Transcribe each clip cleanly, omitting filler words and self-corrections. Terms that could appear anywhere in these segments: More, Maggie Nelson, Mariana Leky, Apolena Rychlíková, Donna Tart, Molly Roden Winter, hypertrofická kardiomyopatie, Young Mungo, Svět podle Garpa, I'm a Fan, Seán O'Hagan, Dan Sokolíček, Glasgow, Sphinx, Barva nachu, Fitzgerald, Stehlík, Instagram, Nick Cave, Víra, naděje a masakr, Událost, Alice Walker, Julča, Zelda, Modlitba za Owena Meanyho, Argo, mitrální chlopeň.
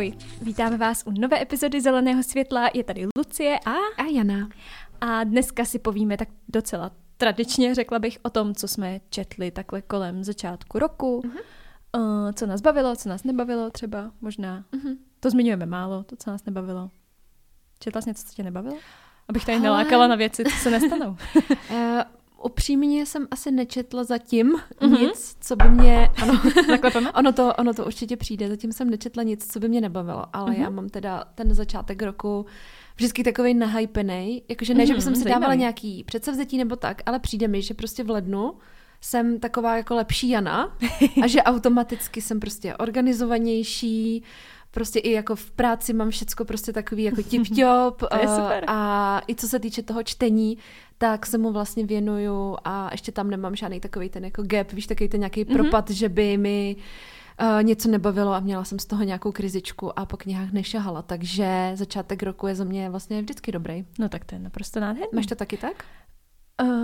Ahoj, vítáme vás u nové epizody Zeleného světla, je tady Lucie a Jana. A dneska si povíme tak docela tradičně, řekla bych, o tom, co jsme četli takhle kolem začátku roku, co nás bavilo, co nás nebavilo třeba, možná. To zmiňujeme málo, to, co nás nebavilo. Četla jsi něco, co tě nebavilo? Abych tady nelákala na věci, co se nestanou. Upřímně jsem asi nečetla zatím nic, co by mě... Ono to určitě přijde. Zatím jsem nečetla nic, co by mě nebavilo. Ale já mám teda ten začátek roku vždycky takovej nahypenej. Jakože ne, že bych si dávala nějaký předsevzetí nebo tak, ale přijde mi, že prostě v lednu jsem taková jako lepší Jana a že automaticky jsem prostě organizovanější. Prostě i jako v práci mám všecko prostě takový jako tip-top a i co se týče toho čtení, tak se mu vlastně věnuju a ještě tam nemám žádný takový ten jako gap, víš, takový ten nějaký propad, že by mi něco nebavilo a měla jsem z toho nějakou krizičku a po knihách nešahala, takže začátek roku je za mě vlastně vždycky dobrý. No tak to je naprosto nádherný. Máš to taky tak?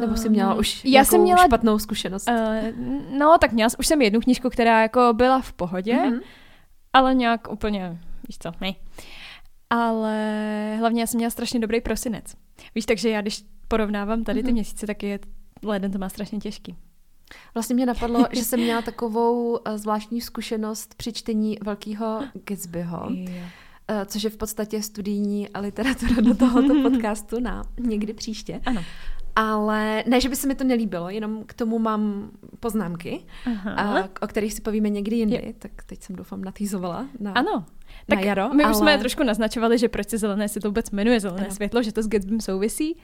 Nebo jsi měla už nějakou špatnou zkušenost? No tak měla, už jsem jednu knížku, která jako byla v pohodě, ale nějak úplně, víš co, ne. Ale hlavně já jsem měla strašně dobrý prosinec. Víš, takže já když porovnávám tady ty měsíce, tak je leden to má strašně těžký. Vlastně mě napadlo, že jsem měla takovou zvláštní zkušenost při čtení Velkýho Gatsbyho, což je v podstatě studijní literatura do tohoto podcastu na někdy příště. Ano. Ale ne, že by se mi to nelíbilo, jenom k tomu mám poznámky, o kterých si povíme někdy jindy, tak teď jsem doufám natýzovala na jaro. My už jsme trošku naznačovali, že proč se Zelené světlo vůbec jmenuje Zelené světlo, že to s Gatsbym souvisí.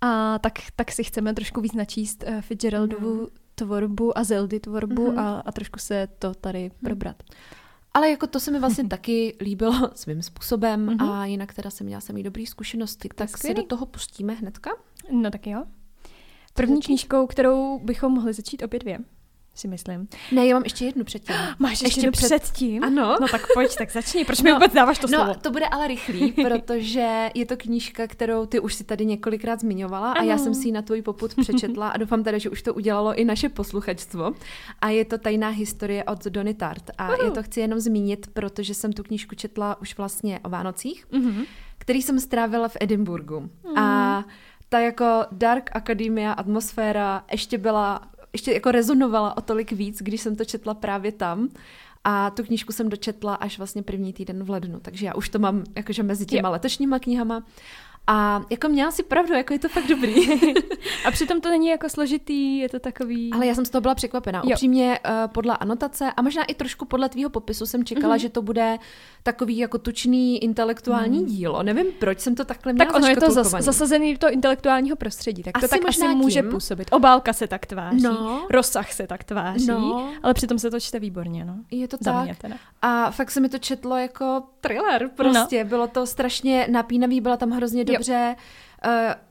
A tak si chceme trošku víc načíst Fitzgeraldovu tvorbu a Zeldy tvorbu a trošku se to tady probrat. Ale jako to se mi vlastně taky líbilo svým způsobem a jinak teda jsem měla samý dobrý zkušenosti, tak si do toho pustíme hnedka. No tak jo. První knížkou, kterou bychom mohli začít obě dvě, si myslím. Ne, já mám ještě jednu předtím. Máš ještě jednu předtím? Ano. No tak pojď, tak začni. Proč mi vůbec dáváš to slovo? No, to bude ale rychlý, protože je to knížka, kterou ty už si tady několikrát zmiňovala a já jsem si ji na tvůj popud přečetla a doufám teda, že už to udělalo i naše posluchačstvo. A je to Tajná historie od Donny Tart. A já to chci jenom zmínit, protože jsem tu knížku četla už vlastně o Vánocích, který jsem strávila v Edinburgu. A ta jako dark akademia, atmosféra ještě jako rezonovala o tolik víc, když jsem to četla právě tam. A tu knížku jsem dočetla až vlastně první týden v lednu, takže já už to mám jakože mezi těma letošníma knihama. A jako měla si pravdu, jako je to fakt dobrý. A přitom to není jako složitý, je to takový... Ale já jsem z toho byla překvapená. Upřímně podle anotace a možná i trošku podle tvýho popisu jsem čekala, že to bude takový jako tučný intelektuální dílo. Nevím, proč jsem to takhle měla zaškatulkovaný. Tak ono je to zasazený do intelektuálního prostředí, tak to tak asi může působit. Obálka se tak tváří, rozsah se tak tváří, ale přitom se to čte výborně. No. Je to tak. A fakt se mi to četlo jako thriller prostě. Bylo to strašně napínavý, byla tam hrozně dobře,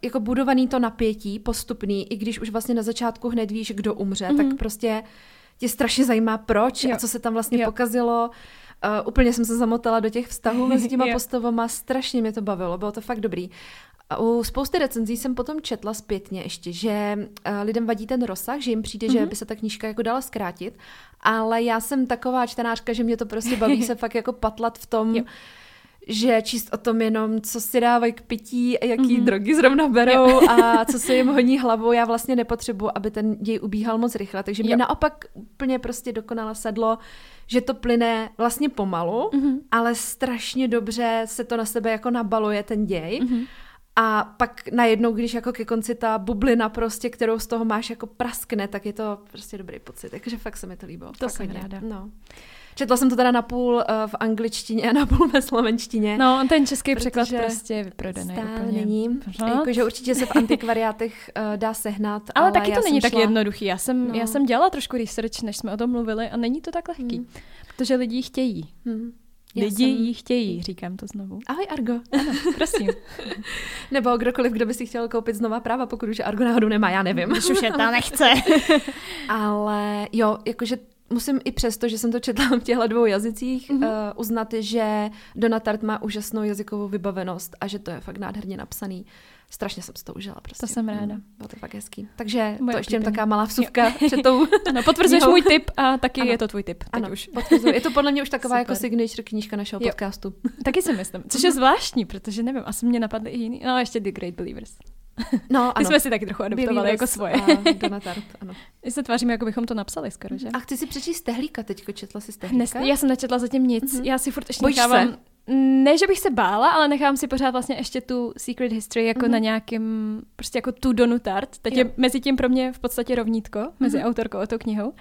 jako budovaný to napětí, postupný, i když už vlastně na začátku hned víš, kdo umře, tak prostě tě strašně zajímá proč a co se tam vlastně pokazilo. Úplně jsem se zamotala do těch vztahů mezi těma postavama, strašně mě to bavilo, bylo to fakt dobrý. A u spousty recenzí jsem potom četla zpětně ještě, že lidem vadí ten rozsah, že jim přijde, že by se ta knížka jako dala zkrátit, ale já jsem taková čtenářka, že mě to prostě baví se fakt jako patlat v tom, že číst o tom jenom, co si dávají k pití, jaký drogy zrovna berou a co se jim honí hlavou. Já vlastně nepotřebuji, aby ten děj ubíhal moc rychle. Takže mě naopak úplně prostě dokonale sedlo, že to plyne vlastně pomalu, ale strašně dobře se to na sebe jako nabaluje ten děj. A pak najednou, když jako ke konci ta bublina prostě, kterou z toho máš, jako praskne, tak je to prostě dobrý pocit. Takže fakt se mi to líbilo. To jsem ráda. No. Četla jsem to teda napůl v angličtině a napůl ve slovenštině. No, ten český překlad prostě je vyprodaný. Stále není. Jakože určitě se v antikvariátech dá sehnat. Ale taky to není tak jednoduchý. Já jsem dělala trošku research, než jsme o tom mluvili a není to tak lehký. Protože lidi ji chtějí. Lidi ji chtějí, říkám to znovu. Ahoj Argo. Ano, prosím. Nebo kdokoliv, kdo by si chtěl koupit znova práva, pokud už Argo náhodou nemá, já nevím. Už je ta nechce. Ale jo, jakože musím i přesto, že jsem to četla v těchto dvou jazycích, uznat, že Donna Tart má úžasnou jazykovou vybavenost a že to je fakt nádherně napsaný. Strašně jsem si to užila prostě. To jsem ráda. Bylo to fakt hezký. Takže moje to ještě jen taková malá vsuvka před tou... Ano, potvrzuješ můj tip a taky ano. Je to tvůj tip. Ano, už. Potvrzuji. Je to podle mě už taková super. Jako signature knížka našeho podcastu. Taky si myslím, což je zvláštní, protože nevím, asi mě napadly i jiný. No ještě The Great Believers. No, ano. My jsme si taky trochu adoptovali jako svoje. Donna Tart, ano. My se tváříme, jako bychom to napsali skoro, že? A chci si přečíst Stehlíka teďko, četla si Stehlíka? Já jsem nečetla zatím nic. Já si furt ještě nechávám. Ne, že bych se bála, ale nechám si pořád vlastně ještě tu Secret History jako na nějakým, prostě jako tu Donu Tart. Teď je mezi tím pro mě v podstatě rovnítko, mezi autorkou a tou knihou.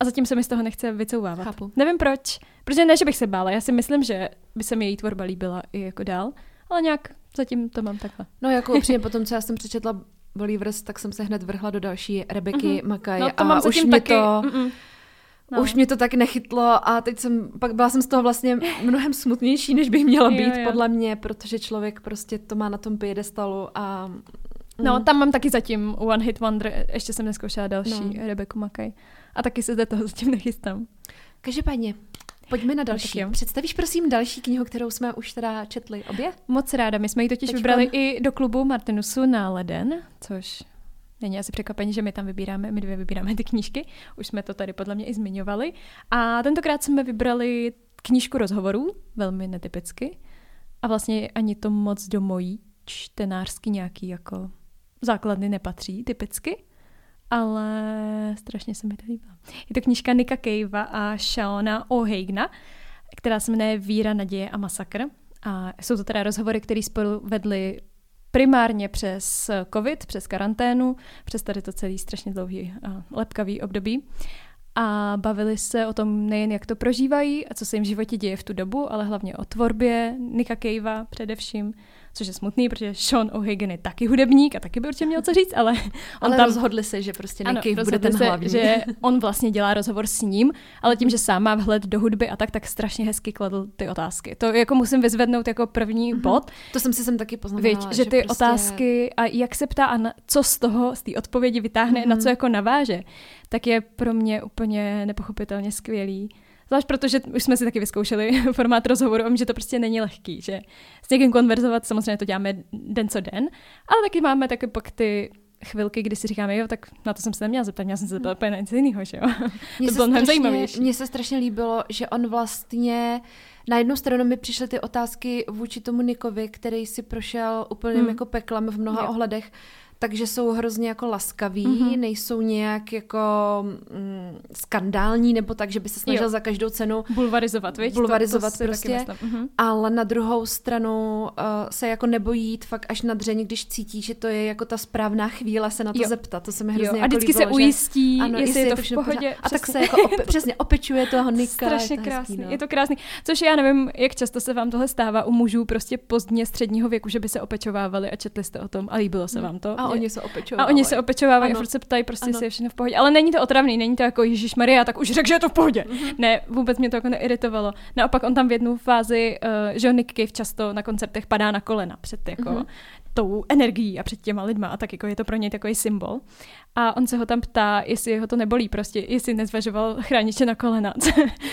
A zatím se mi z toho nechce vycouvávat. Chápu. Nevím proč, protože ne, že bych se bála. Já si myslím, že by se mi její tvorba líbila i jako dál, ale nějak zatím to mám takhle. No jako upřímně potom, co já jsem přečetla Believers, tak jsem se hned vrhla do další Rebeky Makaj. No to mám zatím už taky. No. Už mě to tak nechytlo a teď pak byla jsem z toho vlastně mnohem smutnější, než bych měla být, podle mě, protože člověk prostě to má na tom piedestalu a... No, tam mám taky zatím One Hit Wonder, ještě jsem neskoušela další Rebeku Makaj. A taky se do toho zatím nechystám. Každopádně, pojďme na další. No, představíš prosím další knihu, kterou jsme už teda četli obě? Moc ráda, my jsme ji totiž vybrali i do klubu Martinusu na leden, což... Není asi překvapení, že my dvě vybíráme ty knížky. Už jsme to tady podle mě i zmiňovali. A tentokrát jsme vybrali knížku rozhovorů, velmi netypicky. A vlastně ani to moc do mojí čtenářsky nějaký jako základny nepatří typicky. Ale strašně se mi to líbilo. Je to knížka Nicka Cavea a Seána O'Hagana, která se jmenuje Víra, naděje a masakr. A jsou to teda rozhovory, které spolu vedli primárně přes covid, přes karanténu, přes tady to celý strašně dlouhý a lepkavý období. A bavili se o tom nejen, jak to prožívají a co se jim v životě děje v tu dobu, ale hlavně o tvorbě Nicka Cavea především, což je smutný, protože Seán O'Hagan je taky hudebník a taky by určitě měl co říct, ale... Ale tam... rozhodli se, že prostě Nick Cave bude ten hlavní. Že on vlastně dělá rozhovor s ním, ale tím, že sám má vhled do hudby a tak strašně hezky kladl ty otázky. To jako musím vyzvednout jako první bod. To jsem si sem taky poznamenala. Že ty prostě... otázky a jak se ptá a co z toho, z té odpovědi vytáhne, na co jako naváže, tak je pro mě úplně nepochopitelně skvělý. Zvlášť protože už jsme si taky vyzkoušeli formát rozhovoru, že to prostě není lehký, že s někým konverzovat, samozřejmě to děláme den co den, ale taky máme taky pak ty chvilky, kdy si říkáme, jo, tak na to jsem se neměla zeptat, měla jsem se zeptat úplně na něco jiného, že jo. To bylo mnohem zajímavější. Mně se strašně líbilo, že on vlastně, na jednu stranu mi přišly ty otázky vůči tomu Nickovi, který si prošel úplným jako peklem v mnoha ohledech, takže jsou hrozně jako laskaví, nejsou nějak jako skandální nebo tak, že by se snažil za každou cenu bulvarizovat, viď? Bulvarizovat to prostě, ale na druhou stranu se jako nebojí jít fakt až na dřeň, když cítí, že to je jako ta správná chvíle se na to zeptat. To se mi hrozně jako líbilo. A vždycky se ujistí, že... ano, jestli je to v pohodě. A tak se jako přesně opečuje toho Nicka. Strašně krásný, je to krásný. Což já nevím, jak často se vám tohle stává u mužů prostě pozdně středního věku, že by se opečovávali a četli jste o tom a líbilo se vám to. A oni se opečovávají a furt se ptají, prostě jestli je všechno v pohodě. Ale není to otravný, není to jako ježišmarja, tak už řekl, že je to v pohodě. Ne, vůbec mě to jako neiritovalo. Naopak on tam v jednu fázi, že Nick Cave často na koncertech padá na kolena před jako tou energií a před těma lidma a tak jako je to pro něj takový symbol. A on se ho tam ptá, jestli ho to nebolí, prostě jestli nezvažoval chrániče na kolena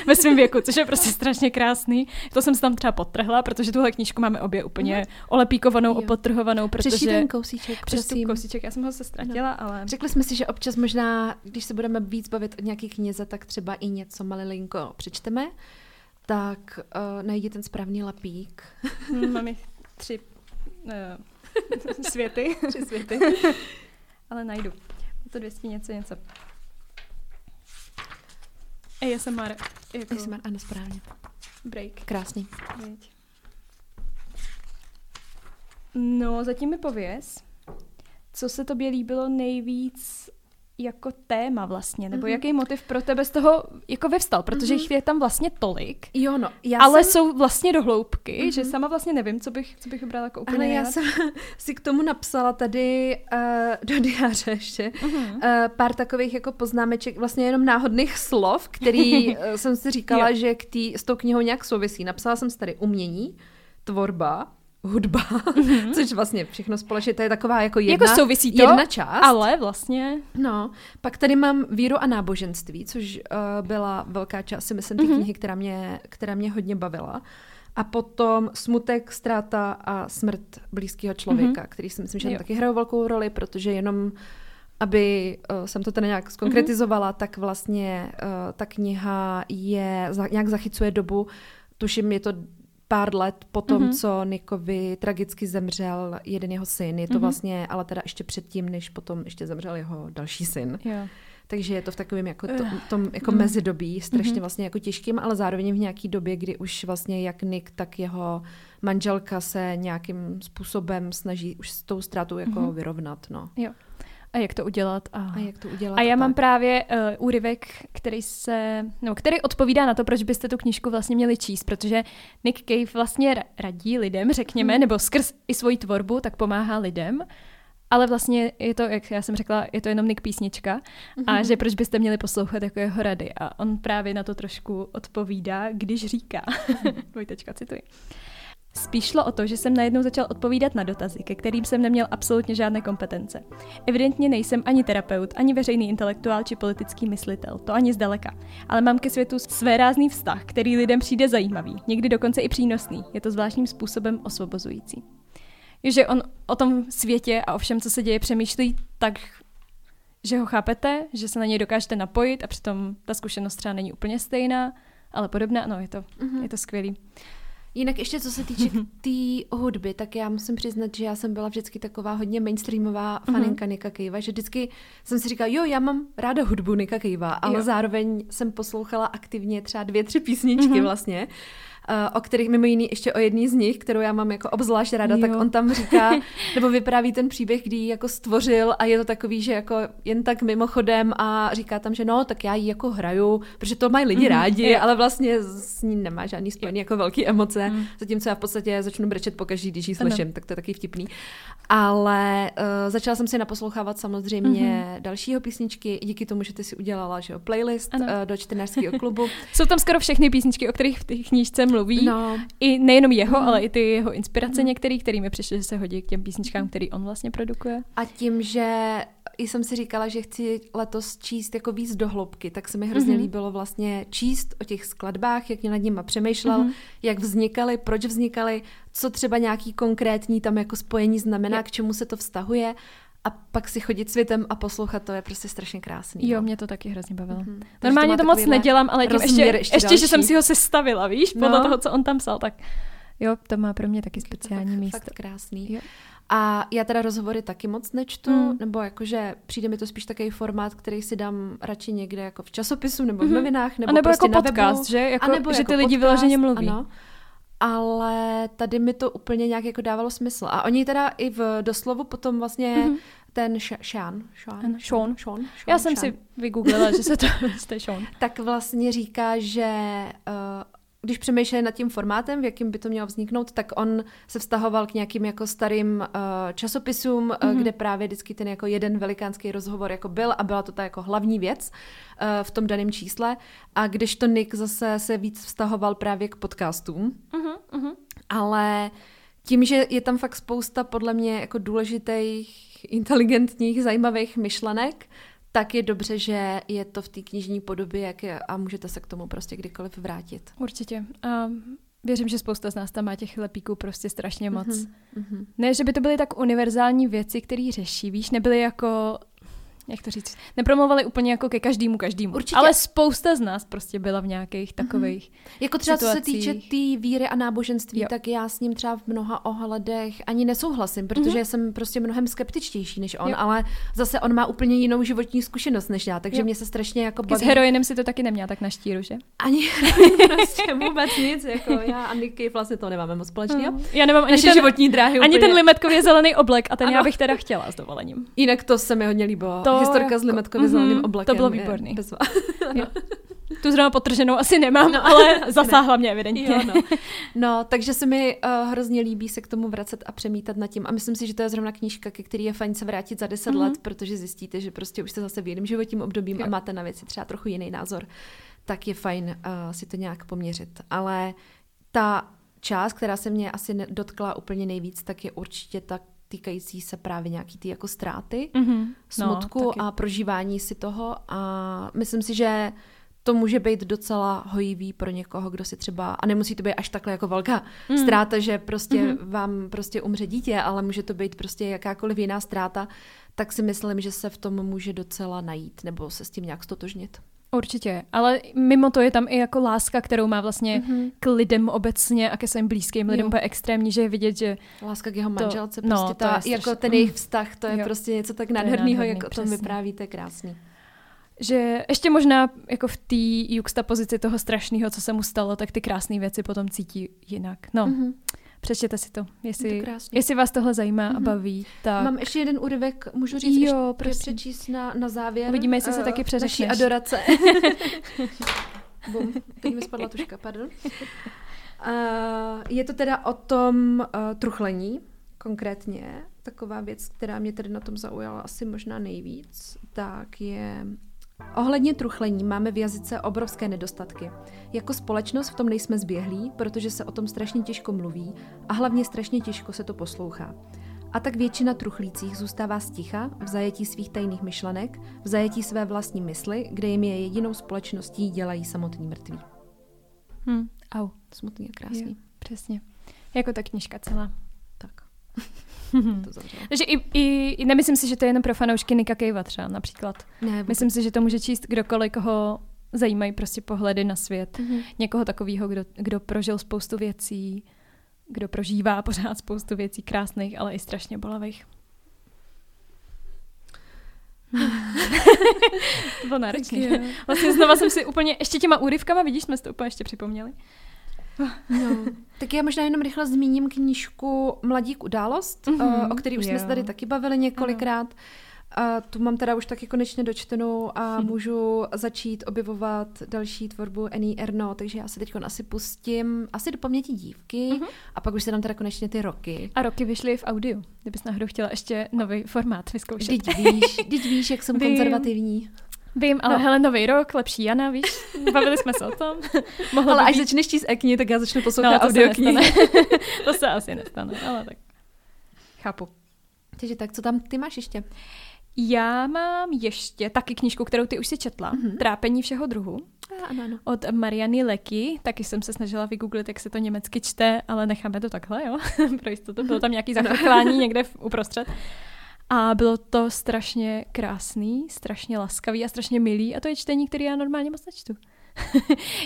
ve svém věku, což je prostě strašně krásný. To jsem se tam třeba podtrhla, protože tuhle knížku máme obě úplně olepíkovanou, opotrhovanou, protože přečti kousíček, prosím. Kousíček, já jsem ho se ztratila, ale řekli jsme si, že občas možná, když se budeme víc bavit o nějaký knize, tak třeba i něco malilinko přečteme. Tak najdi ten správný lapík. Mám jich tři světy. Tři světy. Ale najdu. To 200 něco. ASMR. Jako... ASMR, ano, správně. Break. Krásný. Věď. No, zatím mi pověz, co se tobě líbilo nejvíc jako téma vlastně, nebo jaký motiv pro tebe z toho jako vyvstal, protože jich je tam vlastně tolik, jo, no, ale jsou vlastně do hloubky, že sama vlastně nevím, co bych vybrala jako úplně. Ale já jsem si k tomu napsala tady do diáře ještě pár takových jako poznámeček, vlastně jenom náhodných slov, který jsem si říkala, že s tou knihou nějak souvisí. Napsala jsem si tady umění, tvorba, hudba, což vlastně všechno společně, to je taková jako jedna, jako souvisí to, jedna část. Ale vlastně. No, pak tady mám víru a náboženství, což byla velká část, si myslím, ty knihy, která mě hodně bavila. A potom smutek, ztráta a smrt blízkého člověka, který si myslím, že tam taky hrajou velkou roli, protože jenom, aby jsem to teda nějak zkonkretizovala, tak vlastně ta kniha nějak zachycuje dobu, tuším, je to pár let potom, co Nickovi tragicky zemřel jeden jeho syn. Je to vlastně, ale teda ještě předtím, než potom ještě zemřel jeho další syn. Jo. Takže je to v takovém jako tom jako mezidobí, strašně vlastně jako těžkým, ale zároveň v nějaký době, kdy už vlastně jak Nick, tak jeho manželka se nějakým způsobem snaží už s tou ztrátou jako vyrovnat. No. Jo. A jak to udělat? A jak to udělat? A já mám právě úryvek, který odpovídá na to, proč byste tu knížku vlastně měli číst, protože Nick Cave vlastně radí lidem, řekněme, nebo skrz i svoji tvorbu, tak pomáhá lidem. Ale vlastně je to, jak já jsem řekla, je to jenom Nick písnička a že proč byste měli poslouchat jako jeho rady. A on právě na to trošku odpovídá, když říká. Dvojtečka, cituji. Spíš šlo o to, že jsem najednou začal odpovídat na dotazy, ke kterým jsem neměl absolutně žádné kompetence. Evidentně nejsem ani terapeut, ani veřejný intelektuál či politický myslitel, to ani zdaleka. Ale mám ke světu svérázný vztah, který lidem přijde zajímavý, někdy dokonce i přínosný, je to zvláštním způsobem osvobozující. Že on o tom světě a o všem, co se děje, přemýšlí tak, že ho chápete, že se na něj dokážete napojit a přitom ta zkušenost třeba není úplně stejná, ale podobná, no je to skvělý. Jinak ještě co se týče té hudby, tak já musím přiznat, že já jsem byla vždycky taková hodně mainstreamová faninka Nicka Cavea, že vždycky jsem si říkala, jo, já mám ráda hudbu Nicka Cavea, ale zároveň jsem poslouchala aktivně třeba 2-3 písničky vlastně, o kterých mimo jiný ještě o jedný z nich, kterou já mám jako obzvlášť ráda, tak on tam říká, nebo vypráví ten příběh, kdy ji jako stvořil a je to takový, že jako jen tak mimochodem a říká tam, že no, tak já ji jako hraju, protože to mají lidi rádi, ale vlastně s ní nemá žádný spojený jako velký emoce, zatímco já v podstatě začnu brečet pokaždý, když ji slyším, tak to je taky vtipný. Ale začala jsem si naposlouchávat samozřejmě dalšího písničky, díky tomu, že ty si udělala, že jo, playlist do čtenářského klubu. Jsou tam skoro všechny písničky, o kterých v té knížce mluví. No. I nejenom jeho, ale i ty jeho inspirace některý, který mi přišly, že se hodí k těm písničkám, který on vlastně produkuje. A tím, že jsem si říkala, že chci letos číst jako víc do hloubky, tak se mi hrozně líbilo vlastně číst o těch skladbách, jak mě nad nima přemýšlel, jak vznikaly, proč vznikaly, co třeba nějaký konkrétní tam jako spojení znamená, k čemu se to vztahuje. A pak si chodit světem a poslouchat, to je prostě strašně krásný. Jo, mě to taky hrozně bavilo. Normálně to moc nedělám, ale tím ještě že jsem si ho sestavila, víš, podle toho, co on tam psal, tak jo, to má pro mě taky speciální místo. Fakt krásný. Jo. A já teda rozhovory taky moc nečtu, nebo jakože přijde mi to spíš takový formát, který si dám radši někde jako v časopisu nebo v novinách, nebo prostě jako na podcast, webu, že? Jako, anebo že jako ty lidi vyloženě mluví. Ano. Ale tady mi to úplně nějak jako dávalo smysl. A oni teda i v doslovu potom vlastně ten Seán. Já jsem si vygooglila, že se to jste Seán. Tak vlastně říká, že když přemýšlel nad tím formátem, v jakým by to mělo vzniknout, tak on se vztahoval k nějakým jako starým časopisům, kde právě vždycky ten jako jeden velikánský rozhovor jako byl a byla to ta jako hlavní věc v tom daném čísle. A když to Nick zase se víc vztahoval právě k podcastům. Ale tím, že je tam fakt spousta podle mě jako důležitých, inteligentních, zajímavých myšlenek, tak je dobře, že je to v té knižní podobě a můžete se k tomu prostě kdykoliv vrátit. Určitě. A věřím, že spousta z nás tam má těch lepíků prostě strašně moc. Ne, že by to byly tak univerzální věci, které řeší, víš, nebyly jako, jak to říct, nepromlouvali úplně jako ke každému. Určitě. Ale spousta z nás prostě byla v nějakých takových jako třeba situacích. Co se týče té víry a náboženství, tak já s ním třeba v mnoha ohledech ani nesouhlasím, protože jsem prostě mnohem skeptičtější než on, ale zase on má úplně jinou životní zkušenost než já, takže mě se strašně jako baví. S heroinem si to taky neměla tak na štíru, že? Ani prostě vůbec nic, jako já a Nicky vlastně to nemáme moc společného. Já nemám ani ten, životní dráhy. Ani úplně. Ten limetkově zelený oblek a ten já bych teda chtěla s dovolením. Jinak to se mi hodně líbilo. Historka s limetkově zeleným oblakem. To bylo výborný. Tu zrovna potrženou asi nemám, ale zasáhla mě evidentně. Jo, no, takže se mi hrozně líbí se k tomu vracet a přemítat nad tím. A myslím si, že to je zrovna knížka, ke který je fajn se vrátit za 10 let, protože zjistíte, že prostě už jste zase v jiném životním obdobím a máte na věci třeba trochu jiný názor. Tak je fajn si to nějak poměřit. Ale ta část, která se mě asi dotkla úplně nejvíc, tak je určitě ta týkající se právě nějaký ty jako ztráty, smutku a prožívání si toho. A myslím si, že to může být docela hojivý pro někoho, kdo si třeba, a nemusí to být až takhle jako velká ztráta, že prostě vám prostě umře dítě, ale může to být prostě jakákoliv jiná ztráta, tak si myslím, že se v tom může docela najít nebo se s tím nějak stotožnit. Určitě, ale mimo to je tam i jako láska, kterou má vlastně k lidem obecně a ke svým blízkým lidem, úplně extrémní, že je vidět, že... Láska k jeho manželce, to, prostě no, ta, je jako ten jejich vztah, to je prostě něco tak nádherného, jak o tom vyprávíte, krásný. Že ještě možná jako v té juxtapozici toho strašného, co se mu stalo, tak ty krásné věci potom cítí jinak. No, přečtěte si to, jestli vás tohle zajímá a baví. Tak... Mám ještě jeden úryvek, můžu říct, ještě přečíst na závěr. Uvidíme, jestli se taky přeřekneš. Naší adorace. Bum, teď mi spadla tuška, pardon. Je to teda o tom truchlení konkrétně. Taková věc, která mě tedy na tom zaujala asi možná nejvíc, tak je... Ohledně truchlení máme v jazyce obrovské nedostatky. Jako společnost v tom nejsme zběhlí, protože se o tom strašně těžko mluví a hlavně strašně těžko se to poslouchá. A tak většina truchlících zůstává sticha v zajetí svých tajných myšlenek, v zajetí své vlastní mysli, kde jim je jedinou společností dělají samotní mrtví. Au, smutný a krásný. Jo, přesně. Jako ta knížka celá. Tak. Takže i nemyslím si, že to je jenom pro fanoušky Nicka Cavea třeba například. Ne, myslím si, že to může číst kdokoliv, koho zajímají prostě pohledy na svět. Někoho takového, kdo prožil spoustu věcí, kdo prožívá pořád spoustu věcí krásných, ale i strašně bolavých. To bylo náročné. Vlastně znova jsem si úplně, ještě těma úryvkama, vidíš, jsme si to úplně ještě připomněli. No. Tak já možná jenom rychle zmíním knížku Mladík událost, o který už jsme se tady taky bavili několikrát. Tu mám teda už taky konečně dočtenou a můžu začít objevovat další tvorbu Annie Ernaux, takže já se teď asi pustím asi do Paměti dívky a pak už se tam teda konečně ty roky. A roky vyšly v audiu, kdybys náhodou chtěla ještě nový formát vyzkoušet. Teď víš, jak jsem konzervativní. Vím, ale hele, nový rok, lepší Jana, víš, bavili jsme se o tom. Ale až začneš číst e-knihy, tak já začnu poslouchat audioknihy. To se asi nestane, ale tak chápu. Takže tak, co tam ty máš ještě? Já mám ještě taky knížku, kterou ty už si četla, Trápení všeho druhu, ano. Od Mariany Leky, taky jsem se snažila vygooglit, jak se to německy čte, ale necháme to takhle, jo, pro jistotu, bylo tam nějaké zachrchování někde uprostřed. A bylo to strašně krásný, strašně laskavý a strašně milý. A to je čtení, který já normálně moc nečtu.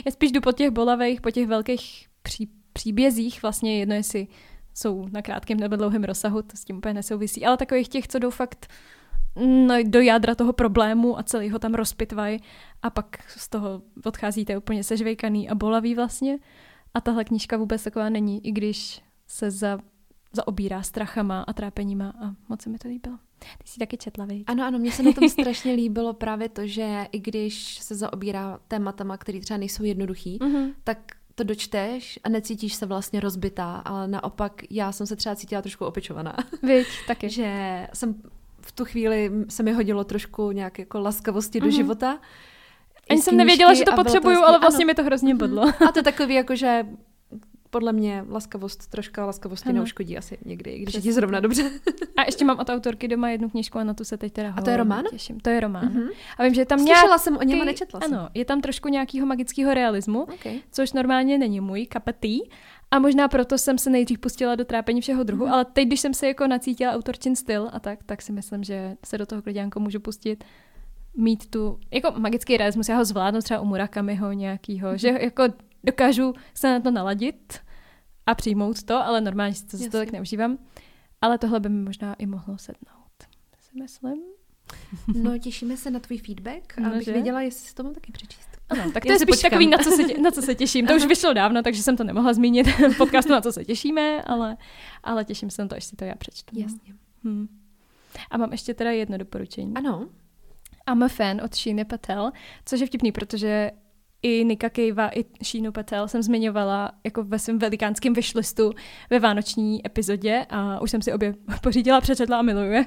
Já spíš jdu po těch bolavých, po těch velkých příbězích. Vlastně jedno, jestli jsou na krátkém nebo dlouhém rozsahu, to s tím úplně nesouvisí. Ale takových těch, co jdou fakt do jádra toho problému a celý ho tam rozpitvají. A pak z toho odcházíte úplně sežvejkaný a bolavý vlastně. A tahle knížka vůbec taková není, i když se zaobírá strachama a trápeníma a moc se mi to líbilo. Ty jsi taky četla, viď? Ano, mně se na tom strašně líbilo právě to, že i když se zaobírá tématama, které třeba nejsou jednoduchý, tak to dočteš a necítíš se vlastně rozbitá, ale naopak já jsem se třeba cítila trošku opečovaná. Viď, taky. Že jsem v tu chvíli se mi hodilo trošku nějak jako laskavosti do života. Ani jsem nevěděla, že to potřebuju, to vlastně, ale vlastně mi to hrozně bodlo. A to takový jako, že podle mě laskavosti neuškodí asi někdy, i když je ti zrovna dobře. A ještě mám od autorky doma jednu knížku a na tu se teď teda hodně těším. A to je román? To je román. A vím, že tam slyšela jsem o něm a nečetla jsem. Ano, je tam trošku nějakého magického realismu, což normálně není můj kapetý. A možná proto jsem se nejdřív pustila do Trápení všeho druhu, ale teď, když jsem se jako nacítila autorčin styl a tak si myslím, že se do toho kliďánko můžu pustit. Mít tu jako magický realismus, já ho zvládnu třeba u Murakamiho nějakýho, že jako dokážu se na to naladit a přijmout to, ale normálně si to tak neužívám. Ale tohle by mi možná i mohlo sednout, si myslím. No, těšíme se na tvůj feedback, abych věděla, jestli si to mám taky přečíst. Ano, tak to je spíš takový, na co se těším. To už vyšlo dávno, takže jsem to nemohla zmínit v podcastu, na co se těšíme, ale těším se na to, až si to já přečtu. Jasně. A mám ještě teda jedno doporučení. Ano. I'm a Fan od Sheeny Patel, což je vtipný, protože i Nicka Cavea, i Sheenu Patel jsem zmiňovala jako ve svém velikánském wishlistu ve vánoční epizodě a už jsem si obě pořídila, přečetla a miluju je.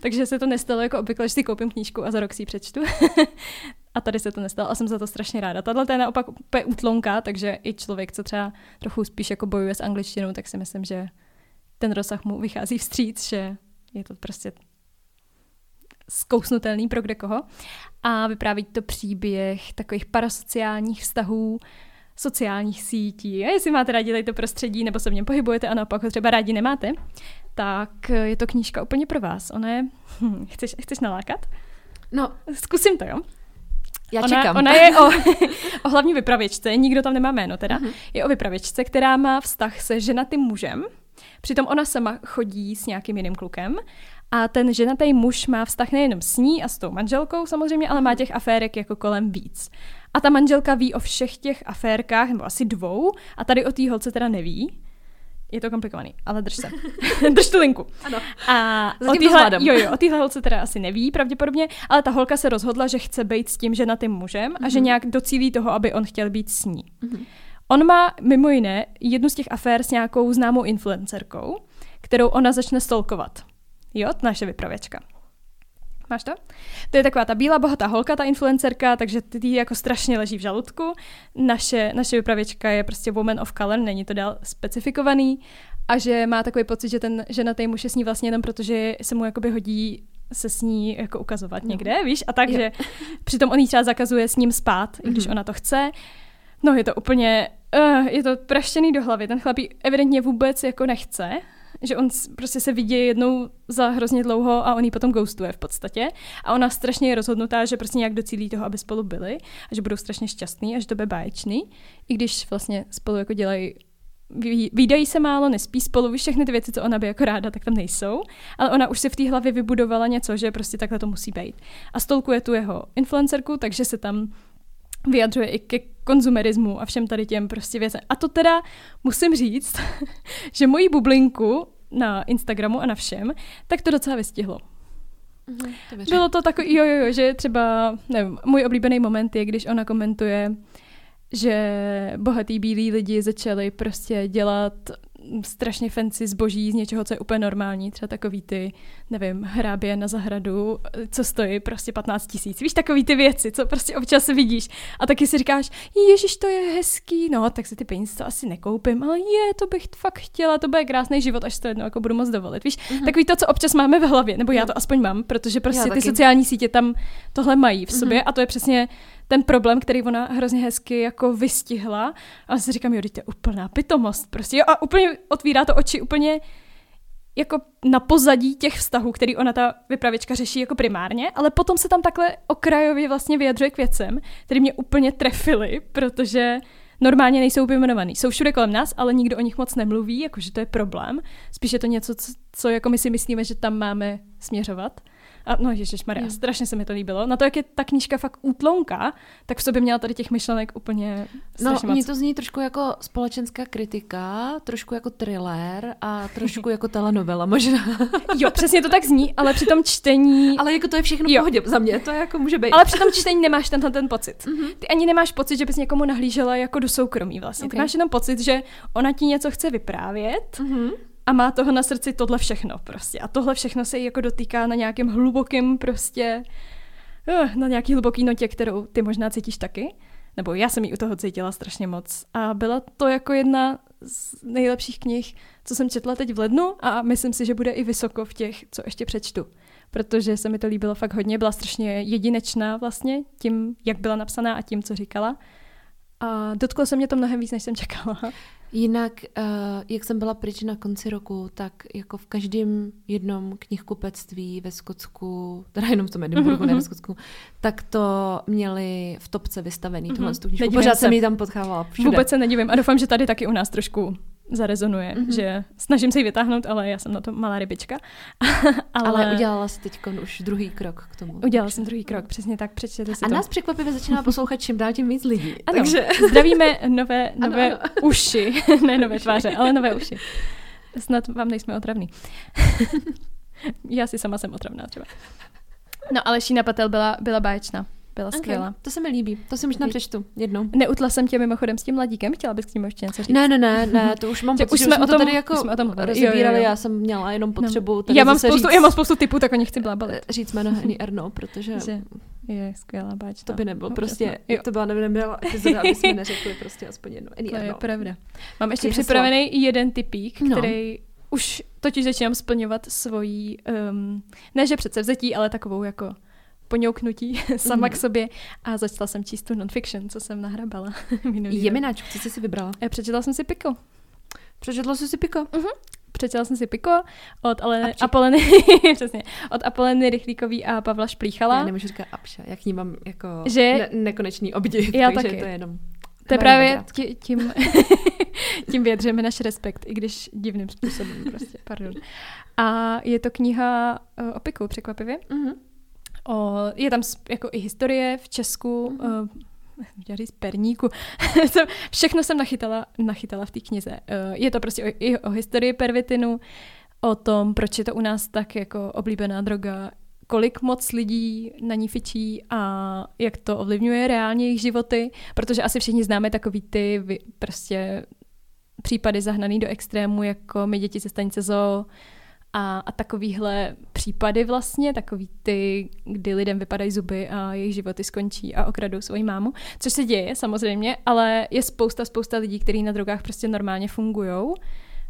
Takže se to nestalo jako obvykle, že si koupím knížku a za rok si ji přečtu. A tady se to nestalo a jsem za to strašně ráda. Tahle je naopak úplně útlonka, takže i člověk, co třeba trochu spíš jako bojuje s angličtinou, tak si myslím, že ten rozsah mu vychází vstříc, že je to prostě zkousnutelný pro kdekoho. A vypráví to příběh takových parasociálních vztahů, sociálních sítí. A jestli máte rádi tady to prostředí, nebo se v něm pohybujete a naopak ho třeba rádi nemáte, tak je to knížka úplně pro vás. Ona je... Chceš nalákat? No, zkusím to, jo? Já čekám. Ona je o hlavní vypravěčce, nikdo tam nemá jméno teda, je o vypravěčce, která má vztah se ženatým mužem, přitom ona sama chodí s nějakým jiným klukem a ten ženatý muž má vztah nejenom s ní a s tou manželkou samozřejmě, ale má těch aférek jako kolem víc. A ta manželka ví o všech těch aférkách, nebo asi dvou, a tady o té holce teda neví. Je to komplikovaný, ale drž se. Drž tu linku. Ano. A o téhle holce teda asi neví pravděpodobně, ale ta holka se rozhodla, že chce být s tím ženatým mužem a že nějak docílí toho, aby on chtěl být s ní. On má mimo jiné jednu z těch afér s nějakou známou influencerkou, kterou ona začne stalkovat. Jo, naše vypravěčka. Máš to? To je taková ta bílá bohatá holka, ta influencerka, takže ty jako strašně leží v žaludku. Naše vypravěčka je prostě woman of color, není to dál specifikovaný. A že má takový pocit, že ten ženatý muž je s ní vlastně jenom protože se mu jakoby hodí se s ní jako ukazovat někde, víš? A takže přitom on jí třeba zakazuje s ním spát, i když ona to chce. No je to úplně, je to praštěný do hlavy. Ten chlapík evidentně vůbec jako nechce, že on prostě se vidí jednou za hrozně dlouho a on ji potom ghostuje v podstatě. A ona strašně je rozhodnutá, že prostě nějak docílí toho, aby spolu byli a že budou strašně šťastný a že to bude báječný. I když vlastně spolu jako dělají, výdají se málo, nespí spolu, všechny ty věci, co ona by jako ráda, tak tam nejsou. Ale ona už si v té hlavě vybudovala něco, že prostě takhle to musí být. A stalkuje tu jeho influencerku, takže se tam vyjadřuje i ke konzumerismu a všem tady těm prostě věcem. A to teda musím říct, že moji bublinku na Instagramu a na všem, tak to docela vystihlo. Bylo to takový, že třeba, nevím, můj oblíbený moment je, když ona komentuje, že bohatý bílí lidi začali prostě dělat strašně fancy zboží z něčeho, co je úplně normální, třeba takový ty, nevím, hrábě na zahradu, co stojí prostě 15 000, víš, takový ty věci, co prostě občas vidíš a taky si říkáš, ježiš, to je hezký, no, tak si ty peníze to asi nekoupím, ale to bych fakt chtěla, to bude krásný život, až to jednou jako budu moc dovolit, víš, takový to, co občas máme v hlavě, nebo já to aspoň mám, protože prostě ty sociální sítě tam tohle mají v sobě a to je přesně ten problém, který ona hrozně hezky jako vystihla a si říkám, to je úplná pitomost prostě. Jo, a úplně otvírá to oči úplně jako na pozadí těch vztahů, který ona ta vypravěčka řeší jako primárně, ale potom se tam takhle okrajově vlastně vyjadřuje k věcem, které mě úplně trefily, protože normálně nejsou vyjmenovaný. Jsou všude kolem nás, ale nikdo o nich moc nemluví, jakože to je problém. Spíš je to něco, co jako my si myslíme, že tam máme směřovat. A no ježišmarja, strašně se mi to líbilo. Na to, jak je ta knížka fakt útlounká, tak v sobě měla tady těch myšlenek úplně strašně moc. No, mně to zní trošku jako společenská kritika, trošku jako thriller a trošku jako telenovela možná. Jo, přesně to tak zní, ale při tom čtení... Ale jako to je všechno v pohodě za mě, to jako může být. Ale při tom čtení nemáš tenhle ten pocit. Ty ani nemáš pocit, že bys někomu nahlížela jako do soukromí vlastně. Ty máš jenom pocit, že ona ti něco chce vyprávět, a má toho na srdci tohle všechno prostě. A tohle všechno se jí jako dotýká na nějakém hlubokém prostě, na nějaký hluboký notě, kterou ty možná cítíš taky. Nebo já jsem ji u toho cítila strašně moc. A byla to jako jedna z nejlepších knih, co jsem četla teď v lednu a myslím si, že bude i vysoko v těch, co ještě přečtu. Protože se mi to líbilo fakt hodně. Byla strašně jedinečná vlastně tím, jak byla napsaná a tím, co říkala. A dotklo se mě to mnohem víc, než jsem čekala. Jinak, jak jsem byla pryč na konci roku, tak jako v každém jednom knihkupectví ve Skotsku, teda jenom v tom Edinburghu, ne ve Skotsku, tak to měli v topce vystavený tuhle tu knížku. Pořád jsem ji tam potkávala všude. Vůbec se nedivím a doufám, že tady taky u nás trošku zarezonuje, že snažím se ji vytáhnout, ale já jsem na to malá rybička. ale udělala jsi teď už druhý krok k tomu. Udělala jsem druhý krok, přesně tak, přečtěte si to. A nás překvapivě začíná poslouchat čím dál tím víc lidí. Ano, takže zdravíme nové uši, ne nové tváře, ale nové uši. Snad vám nejsme otravní. Já si sama jsem otravná třeba. No ale Sheena Patel byla báječná. Byla skvělá. To se mi líbí. To si možná přečtu jednou. Neutla jsem tě mimochodem s tím mladíkem, chtěla bys k ním ještě něco říct? Ne, to už mám pocit, že jsme to tady jako rozbírali, já jsem měla jenom potřebu tady já mám spoustu typů, tak o nich chci blábalit. Říct jméno Annie Ernaux, protože je skvělá báčka. To by nebylo prostě, to byla nebyla epizoda, aby jsme neřekli prostě aspoň jedno. To je pravda. Mám ještě připravený jeden tipík, který už totiž začínám splňovat svoji, ne že předsevzetí, ale takovou jako poňouknutí sama k sobě a začala jsem číst tu non-fiction, co jsem nahrabala. Jemenáčku, co jsi si vybrala? Přečetla jsem si Piku. Přečetla jsi si Piku? Uh-huh. Přečetla jsem si Piku od Apoleny, přesně, od Apoleny Rychlíkový a Pavla Šplíchala. Já nemůžu říkat apša, já k ní mám jako nekonečný obdiv, takže to je jenom... To je právě tím vyjadřujeme náš respekt, i když divným způsobem prostě, pardon. A je to kniha o Piku, překvapivě. Mm-hmm. Je tam jako i historie v Česku, mm-hmm. Z Perníku. Všechno jsem nachytala v té knize. Je to prostě i o historii pervitinu, o tom, proč je to u nás tak jako oblíbená droga, kolik moc lidí na ní fičí a jak to ovlivňuje reálně jejich životy, protože asi všichni známe takový ty prostě případy zahnaný do extrému, jako My děti ze stanice zoo a takovýhle případy vlastně, takový ty, kdy lidem vypadají zuby a jejich životy skončí a okradou svoji mámu, což se děje samozřejmě, ale je spousta lidí, kteří na drogách prostě normálně fungujou,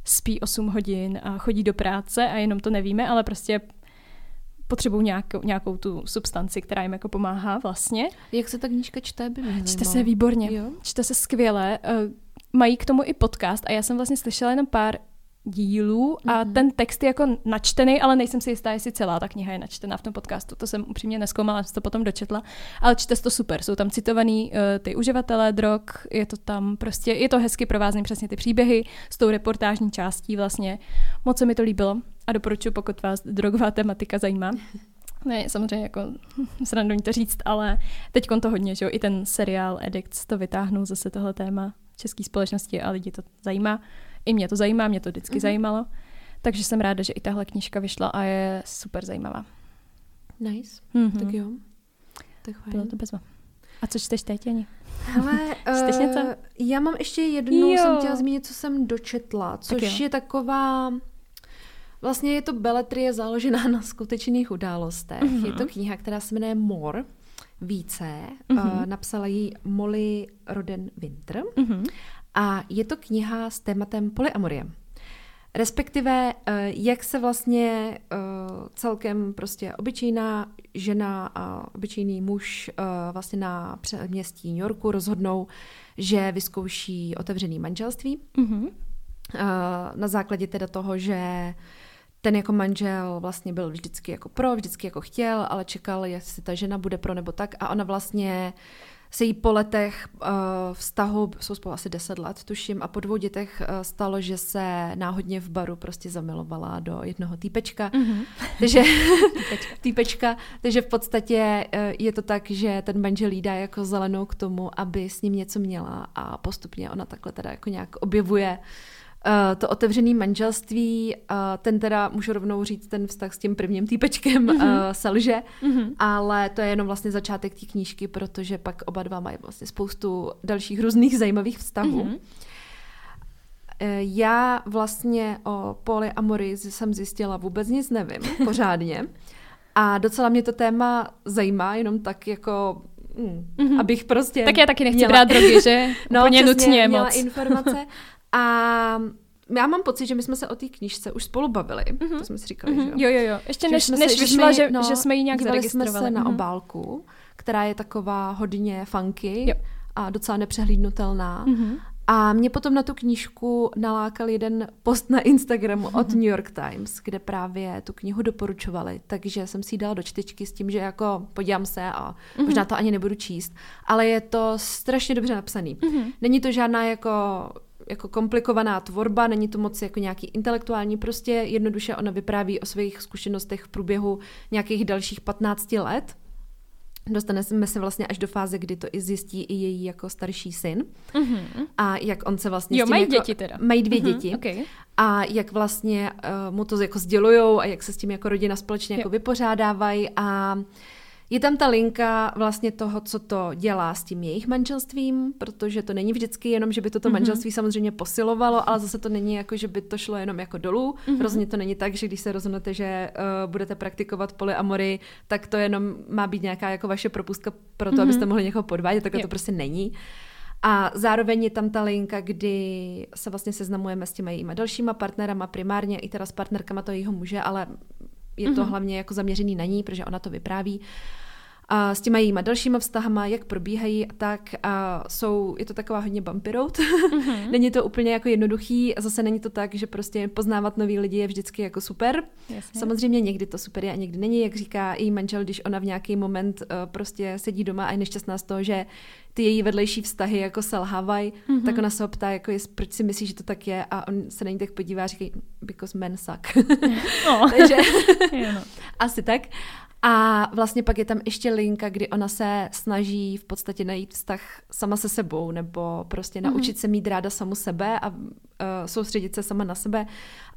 spí 8 hodin a chodí do práce a jenom to nevíme, ale prostě potřebují nějakou tu substanci, která jim jako pomáhá vlastně. Jak se ta knížka čte? Čte se výborně. Jo? Čte se skvěle. Mají k tomu i podcast a já jsem vlastně slyšela jenom pár dílů a ten text je jako načtený, ale nejsem si jistá, jestli celá ta kniha je načtená v tom podcastu. To jsem upřímně nezkoumala, jsem to potom dočetla. Ale čte se to super. Jsou tam citovaný ty uživatelé drog, je to tam prostě, je to hezky provázaný přesně ty příběhy s tou reportážní částí vlastně. Moc se mi to líbilo. A doporučuji, pokud vás drogová tematika zajímá. Ne, samozřejmě jako srandovní to říct, ale teďkon to hodně, že jo, i ten seriál Addicts to vytáhnul zase tohle téma české společnosti a lidi to zajímá. I mě to zajímá, mě to vždycky zajímalo. Takže jsem ráda, že i tahle knížka vyšla a je super zajímavá. Nice, tak jo. Tak fajn. Bylo to bezva. A co čteš teď, Ani? Čteš něco? Já mám ještě jednu, jsem chtěla zmínit, co jsem dočetla, což je taková... Vlastně je to beletrie založená na skutečných událostech. Je to kniha, která se jmenuje More, více. Napsala ji Molly Roden Winter. A je to kniha s tématem polyamorie. Respektive, jak se vlastně celkem prostě obyčejná žena a obyčejný muž vlastně na městí New Yorku rozhodnou, že vyzkouší otevřený manželství. Na základě teda toho, že ten jako manžel vlastně byl vždycky jako pro, vždycky jako chtěl, ale čekal, jestli ta žena bude pro nebo tak. A ona vlastně se jí po letech vztahu, jsou spolu asi 10 let, tuším, a po 2 dětech stalo, že se náhodně v baru prostě zamilovala do jednoho týpečka. Takže, takže v podstatě je to tak, že ten manžel jí dá jako zelenou k tomu, aby s ním něco měla a postupně ona takhle teda jako nějak objevuje to otevřený manželství, ten teda, můžu rovnou říct, ten vztah s tím prvním týpečkem selže, ale to je jenom vlastně začátek té knížky, protože pak oba dva mají vlastně spoustu dalších různých zajímavých vztahů. Já vlastně o polyamorii jsem zjistila vůbec nic nevím, pořádně. A docela mě to téma zajímá, jenom tak jako... abych prostě... Tak já taky nechci brát drogy, že? No, přesně, měla informace. A já mám pocit, že my jsme se o té knížce už spolu bavili. To jsme si říkali, že jo? Jo. Ještě než vyšla, že jsme ji nějak zaregistrovali. Dívali jsme se na obálku, která je taková hodně funky a docela nepřehlídnutelná. A mě potom na tu knížku nalákal jeden post na Instagramu od New York Times, kde právě tu knihu doporučovali. Takže jsem si ji dala do čtečky s tím, že jako podívám se a možná to ani nebudu číst. Ale je to strašně dobře napsaný. Není to žádná jako komplikovaná tvorba, není to moc jako nějaký intelektuální, prostě jednoduše ona vypráví o svých zkušenostech v průběhu nějakých dalších 15 let. Dostaneme se vlastně až do fáze, kdy to i zjistí i její jako starší syn. A jak on se vlastně... Jo, mají jako, děti teda. Mají 2 děti. Okay. A jak vlastně mu to jako sdělujou a jak se s tím jako rodina společně jako vypořádávají a Je tam ta linka vlastně toho, co to dělá s tím jejich manželstvím, protože to není vždycky jenom, že by toto manželství samozřejmě posilovalo, ale zase to není jako, že by to šlo jenom jako dolů. Rozhodně to není tak, že když se rozhodnete, že budete praktikovat polyamory, tak to jenom má být nějaká jako vaše propustka pro to, abyste mohli někoho podvádět, tak to prostě není. A zároveň je tam ta linka, kdy se vlastně seznamujeme s těma jejíma dalšíma partnerama, primárně i teda s partnerkama toho jejího muže, ale je to hlavně jako zaměřený na ní, protože ona to vypráví. A s těma jejíma dalšíma vztahama, jak probíhají, tak a je to taková hodně bumpy road. Není to úplně jako jednoduchý, zase není to tak, že prostě poznávat nový lidi je vždycky jako super. Jasně. Samozřejmě někdy to super je a někdy není, jak říká její manžel, když ona v nějaký moment prostě sedí doma a je nešťastná z toho, že ty její vedlejší vztahy jako selhávají, tak ona se ho ptá, jako proč si myslíš, že to tak je, a on se na ní tak podívá a říká, because men suck. Takže asi tak. A vlastně pak je tam ještě linka, kdy ona se snaží v podstatě najít vztah sama se sebou, nebo prostě naučit se mít ráda samu sebe a soustředit se sama na sebe.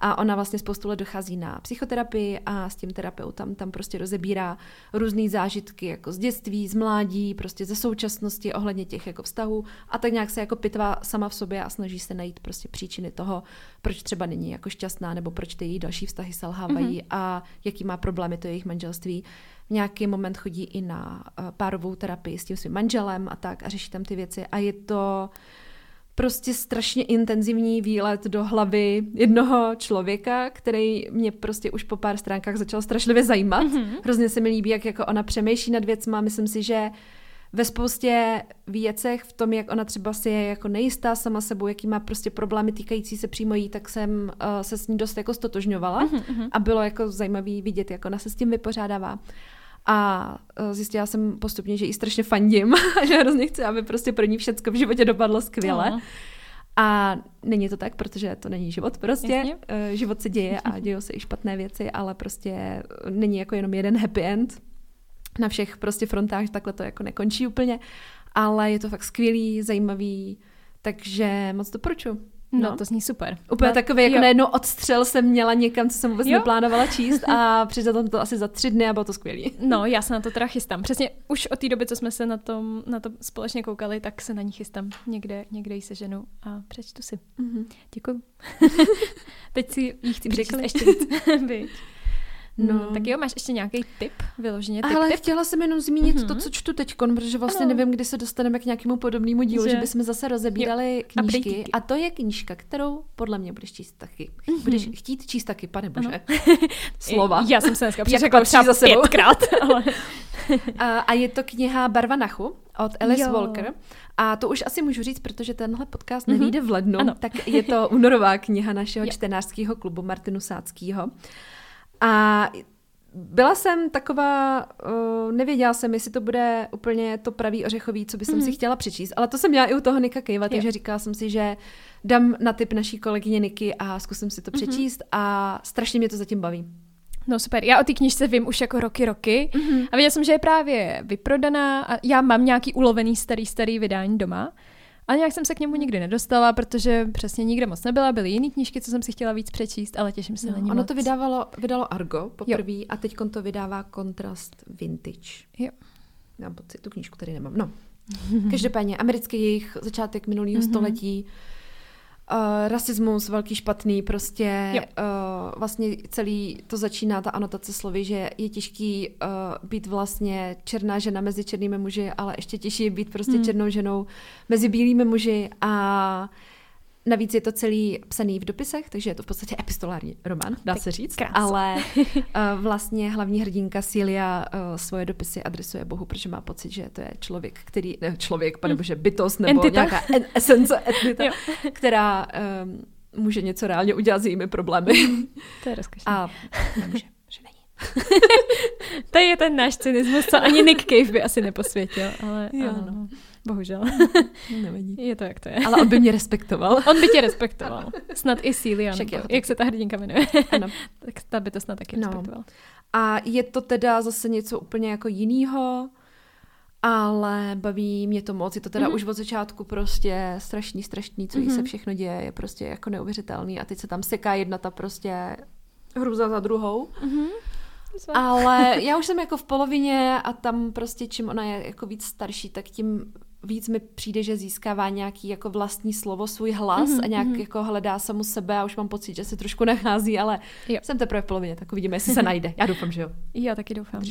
A ona vlastně spoustu let dochází na psychoterapii a s tím terapeutem tam prostě rozebírá různé zážitky jako z dětství, z mládí, prostě ze současnosti ohledně těch jako vztahů, a tak nějak se jako pitvá sama v sobě a snaží se najít prostě příčiny toho, proč třeba není jako šťastná, nebo proč ty její další vztahy selhávají a jaký má problémy to jejich manželství. V nějaký moment chodí i na párovou terapii s tím svým manželem a tak a řeší tam ty věci a je to prostě strašně intenzivní výlet do hlavy jednoho člověka, který mě prostě už po pár stránkách začal strašlivě zajímat. Hrozně se mi líbí, jak jako ona přemýšlí nad věcma. Myslím si, že ve spoustě věcech v tom, jak ona třeba si je jako nejistá sama sebou, jaký má prostě problémy týkající se přímo jí, tak jsem se s ní dost jako stotožňovala a bylo jako zajímavý vidět, jak ona se s tím vypořádává. A zjistila jsem postupně, že jí strašně fandím a že hrozně chci, aby prostě pro ní všecko v životě dopadlo skvěle. A není to tak, protože to není život prostě. Jasně. Život se děje a dějou se i špatné věci, ale prostě není jako jenom jeden happy end na všech prostě frontách, takhle to jako nekončí úplně, ale je to fakt skvělý, zajímavý, takže moc doporučuji. No, to zní super. Úplně takový, jako najednou odstřel jsem měla někam, co jsem vůbec neplánovala číst, a přišla tam to asi za 3 dny a bylo to skvělý. No, já se na to teda chystám. Přesně už od té doby, co jsme se na to společně koukali, tak se na ní chystám. Někde ji seženu a přečtu si. Děkuju. Teď si ji chci přečíst ještě víc. No. Tak jo, máš ještě nějaký tip? Vyloženě tip? Ale chtěla jsem jenom zmínit to, co čtu teďkon, protože vlastně nevím, kdy se dostaneme k nějakému podobnému dílu, že bychom zase rozebírali knížky. A to je knížka, kterou podle mě budeš číst taky. Budeš chtít číst taky, pane bože. Slova. Já jsem se dneska přeřekla třeba 5krát. A je to kniha Barva nachu od Alice Walker. A to už asi můžu říct, protože tenhle podcast nevyjde v lednu, tak je to únorová kniha našeho čtenářského klubu Martinu Sáckýho. A byla jsem taková, nevěděla jsem, jestli to bude úplně to pravý ořechový, co by jsem si chtěla přečíst, ale to jsem měla i u toho Nicka Cavea, takže říkala jsem si, že dám na tip naší kolegyně Niky a zkusím si to přečíst a strašně mě to zatím baví. No super, já o té knižce vím už jako roky a viděla jsem, že je právě vyprodaná a já mám nějaký ulovený starý vydání doma. A nějak jsem se k němu nikdy nedostala, protože přesně nikde moc nebyla, byly jiný knížky, co jsem si chtěla víc přečíst, ale těším se na ní. Ono moc. To vydalo Argo poprvé a teď to vydává Contrast Vintage. Jo. Mám pocit, tu knížku tady nemám. No. Každopádně americký jejich začátek minulého století, rasismus, velký špatný, prostě vlastně celý to začíná ta anotace slovy, že je těžký být vlastně černá žena mezi černými muži, ale ještě těžší je být prostě černou ženou mezi bílými muži, a navíc je to celý psaný v dopisech, takže je to v podstatě epistolární román, dá se říct. Krása. Ale vlastně hlavní hrdinka Celia svoje dopisy adresuje Bohu, protože má pocit, že to je člověk, který, ne člověk, panebože, bytost nebo entita. Nějaká entita, která může něco reálně udělat s jejími problémy. To je rozkašný. A nemůže, že není. To je ten náš cynismus, co ani Nick Cave by asi neposvětil, ale ano. Bohužel. Nevadí. Je to, jak to je. Ale on by mě respektoval. On by tě respektoval. Snad i Celia. Jak se ta hrdinka jmenuje. Ano. Tak ta by to snad taky respektoval. A je to teda zase něco úplně jako jinýho, ale baví mě to moc. Je to teda už od začátku prostě strašný, co jí se všechno děje. Je prostě jako neuvěřitelný. A teď se tam seká jedna ta prostě hruza za druhou. Ale já už jsem jako v polovině a tam prostě čím ona je jako víc starší, tak tím víc mi přijde, že získává nějaký jako vlastní slovo, svůj hlas a nějak jako hledá samu sebe a už mám pocit, že se trošku nachází, ale jo. Jsem teprve v polovině, tak uvidíme, jestli se najde. Já doufám, že jo. Já taky doufám.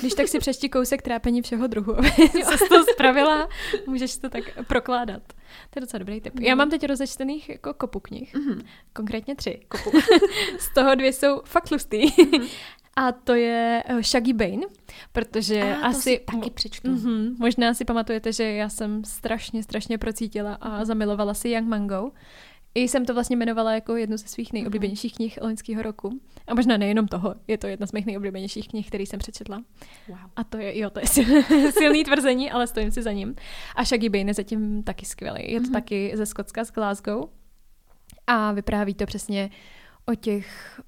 Když tak si přečti kousek Trápení všeho druhu, aby se to spravila, můžeš to tak prokládat. To je docela dobrý tip. Já mám teď rozečtených jako kopu knih, konkrétně 3 kopu. Z toho 2 jsou fakt tlustý. A to je Shuggie Bain, protože asi taky přečtu. Možná si pamatujete, že já jsem strašně procítila a zamilovala si Young Mungo. I jsem to vlastně jmenovala jako jednu ze svých nejoblíbenějších knih loňského roku. A možná nejenom toho, je to jedna z mých nejoblíbenějších knih, který jsem přečetla. Wow. A to je, jo, to je silný tvrzení, ale stojím si za ním. A Shuggie Bain je zatím taky skvělý. Je to taky ze Skotska, z Glasgow. A vypráví to přesně o těch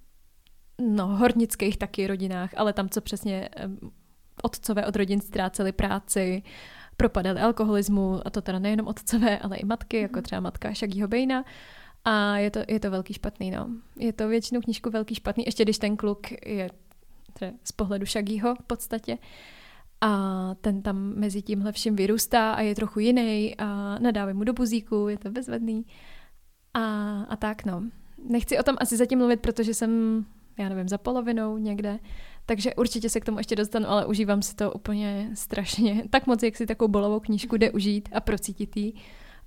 hornických taky rodinách, ale tam, co přesně otcové od rodin ztráceli práci, propadali alkoholismu, a to teda nejenom otcové, ale i matky, jako třeba matka Shuggieho Baina. A je to velký špatný, no. Je to většinou knížku velký špatný, ještě když ten kluk je z pohledu Shuggieho v podstatě. A ten tam mezi tímhle vším vyrůstá a je trochu jiný a nadávají mu do buzíku, je to bezvedný. A tak, no. Nechci o tom asi zatím mluvit, protože jsem za polovinou někde. Takže určitě se k tomu ještě dostanu, ale užívám si to úplně strašně. Tak moc, jak si takovou bolovou knížku jde užít a procítit ji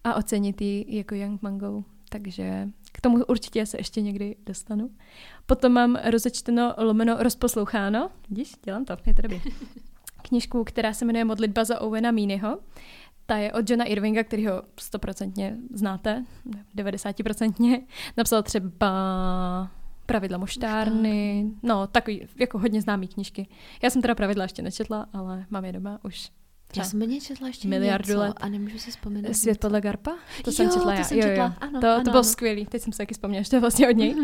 a ocenit ji jako Young Mungo. Takže k tomu určitě se ještě někdy dostanu. Potom mám rozečteno / rozposloucháno. Vidíš, dělám to, je to dobrý. Knížku, která se jmenuje Modlitba za Owena Meanyho. Ta je od Johna Irvinga, kterýho 100% znáte, 90%. Napsal třeba Pravidla moštárny, no takový jako hodně známý knížky. Já jsem teda Pravidla ještě nečetla, ale mám je doma už. Já jsem mě četla ještě miliardu let. A nemůžu si vzpomínat. Svět podle Garpa? To jsem četla já. Jo. To bylo skvělý. Teď jsem se taky vzpomněla, že to je vlastně od něj.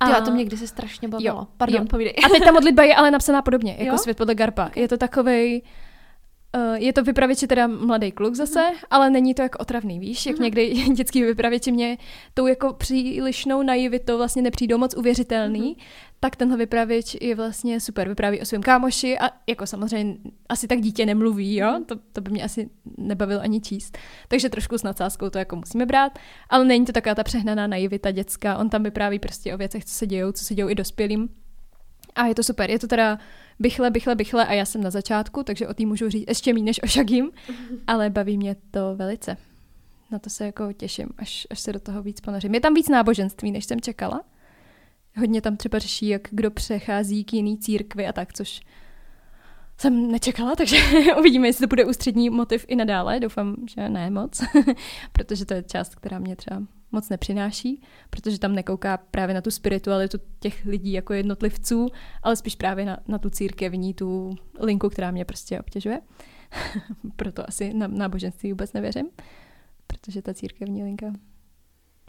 A to mě kdysi strašně bavilo. Jo. Pardon, povídej. A teď ta modlitba je ale napsaná podobně, jako Svět podle Garpa. Je to takovej, je to vypravěč teda mladý kluk zase, ale není to jako otravný, víš, jak někdy dětský vypravěči mě tou jako přílišnou naivitou vlastně nepřijdou moc uvěřitelný, tak tenhle vypravěč je vlastně super, vypráví o svém kámoši a jako samozřejmě asi tak dítě nemluví, jo, to by mě asi nebavilo ani číst, takže trošku s nadsázkou to jako musíme brát, ale není to taková ta přehnaná naivita dětská, on tam vypráví prostě o věcech, co se dějou i dospělým. A je to super, je to teda bychle a já jsem na začátku, takže o tý můžu říct ještě méně než o Shuggiem, ale baví mě to velice. Na to se jako těším, až se do toho víc ponořím. Je tam víc náboženství, než jsem čekala. Hodně tam třeba řeší, jak kdo přechází k jiný církvi a tak, což jsem nečekala, takže uvidíme, jestli to bude ústřední motiv i nadále. Doufám, že ne moc, protože to je část, která mě třeba moc nepřináší, protože tam nekouká právě na tu spiritualitu těch lidí jako jednotlivců, ale spíš právě na tu církevní, tu linku, která mě prostě obtěžuje. Proto asi na náboženství vůbec nevěřím, protože ta církevní linka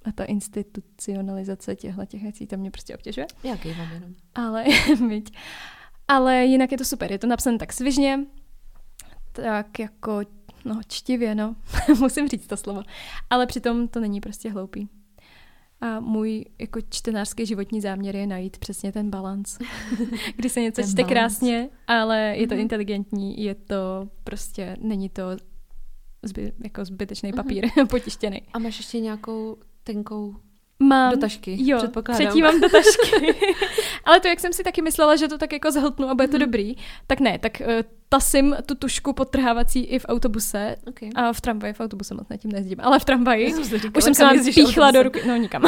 a ta institucionalizace těch věcí tam mě prostě obtěžuje. Jaký vám jenom. Ale jinak je to super, je to napsané tak svižně, tak jako čtivě, musím říct to slovo. Ale přitom to není prostě hloupý. A můj jako čtenářský životní záměr je najít přesně ten balanc, kdy se něco čte krásně, ale je to inteligentní, je to prostě, není to jako zbytečný papír, potištěný. A máš ještě nějakou tenkou do tašky, jo, předpokládám. Třetí mám do tašky. Ale to, jak jsem si taky myslela, že to tak jako zhltnu a bude to dobrý, tak ne, tak tasím tu tušku podtrhávací i v autobuse. Okay. A v tramvaji, v autobuse moc na tím nejezdím, ale v tramvaji. Už jsem se vám píchla do ruky, no nikam.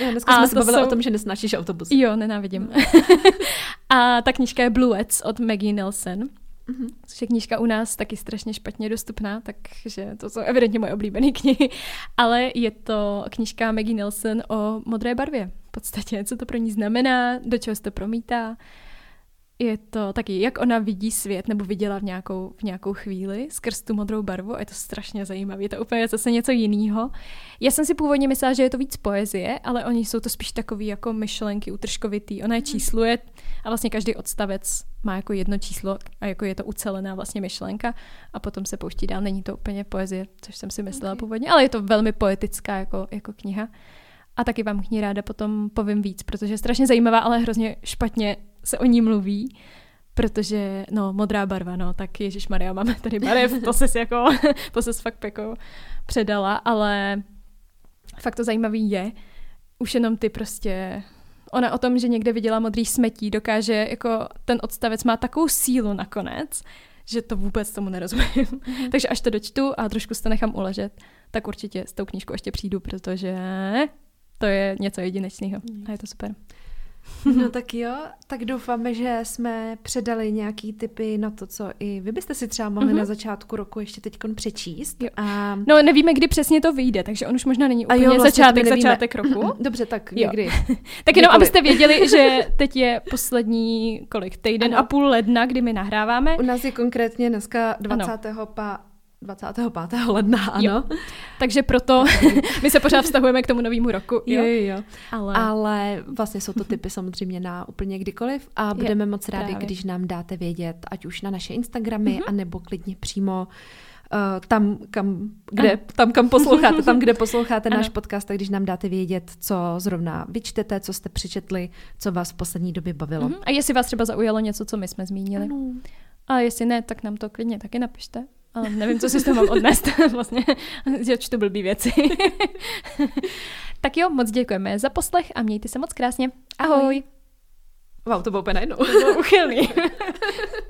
Já dneska jsme se bavila o tom, že nesnášíš autobus. Jo, nenávidím. A ta knížka je Bluets od Maggie Nelson. Což je knížka u nás taky strašně špatně dostupná, takže to jsou evidentně moje oblíbené knihy. Ale je to knížka Maggie Nelson o modré barvě. V podstatě, co to pro ní znamená, do čeho se to promítá. Je to taky, jak ona vidí svět, nebo viděla v nějakou chvíli skrz tu modrou barvu. A je to strašně zajímavé, je to úplně zase něco jiného. Já jsem si původně myslela, že je to víc poezie, ale oni jsou to spíš takový jako myšlenky utržkovitý. Ona je čísluje a vlastně každý odstavec má jako jedno číslo a jako je to ucelená vlastně myšlenka a potom se pouští dál. Není to úplně poezie, což jsem si myslela původně, ale je to velmi poetická jako kniha. A taky vám k ní ráda potom povím víc, protože je strašně zajímavá, ale hrozně špatně se o ní mluví, protože, no, modrá barva, no, tak ježišmarja, máme tady barev, to ses fakt jako předala, ale fakt to zajímavý je, už jenom ty prostě, ona o tom, že někde viděla modrý smetí, dokáže, jako ten odstavec má takovou sílu nakonec, že to vůbec tomu nerozumím. Takže až to dočtu a trošku se to nechám uležet, tak určitě s tou knížkou ještě přijdu, protože to je něco jedinečného a je to super. No tak jo, tak doufáme, že jsme předali nějaký tipy na to, co i vy byste si třeba mohli na začátku roku ještě teďkon přečíst. A... No nevíme, kdy přesně to vyjde, takže on už možná není úplně vlastně začátek roku. Dobře, tak někdy. Tak jenom, abyste věděli, že teď je poslední týden a půl ledna, kdy my nahráváme. U nás je konkrétně dneska 25. ledna, ano. Jo. Takže proto my se pořád vztahujeme k tomu novému roku. Jo. Ale vlastně jsou to tipy samozřejmě na úplně kdykoliv a budeme moc rádi, když nám dáte vědět, ať už na naše Instagramy, anebo klidně přímo tam, kam posloucháte náš podcast, tak když nám dáte vědět, co zrovna vyčtete, co jste přečetli, co vás v poslední době bavilo. A jestli vás třeba zaujalo něco, co my jsme zmínili. Ano. A jestli ne, tak nám to klidně taky napište. Ale nevím, co si to mám odnést, vlastně, že čtu blbý věci. Tak jo, moc děkujeme za poslech a mějte se moc krásně. Ahoj. Wow, to bylo úplně najednou. To bylo uchylný.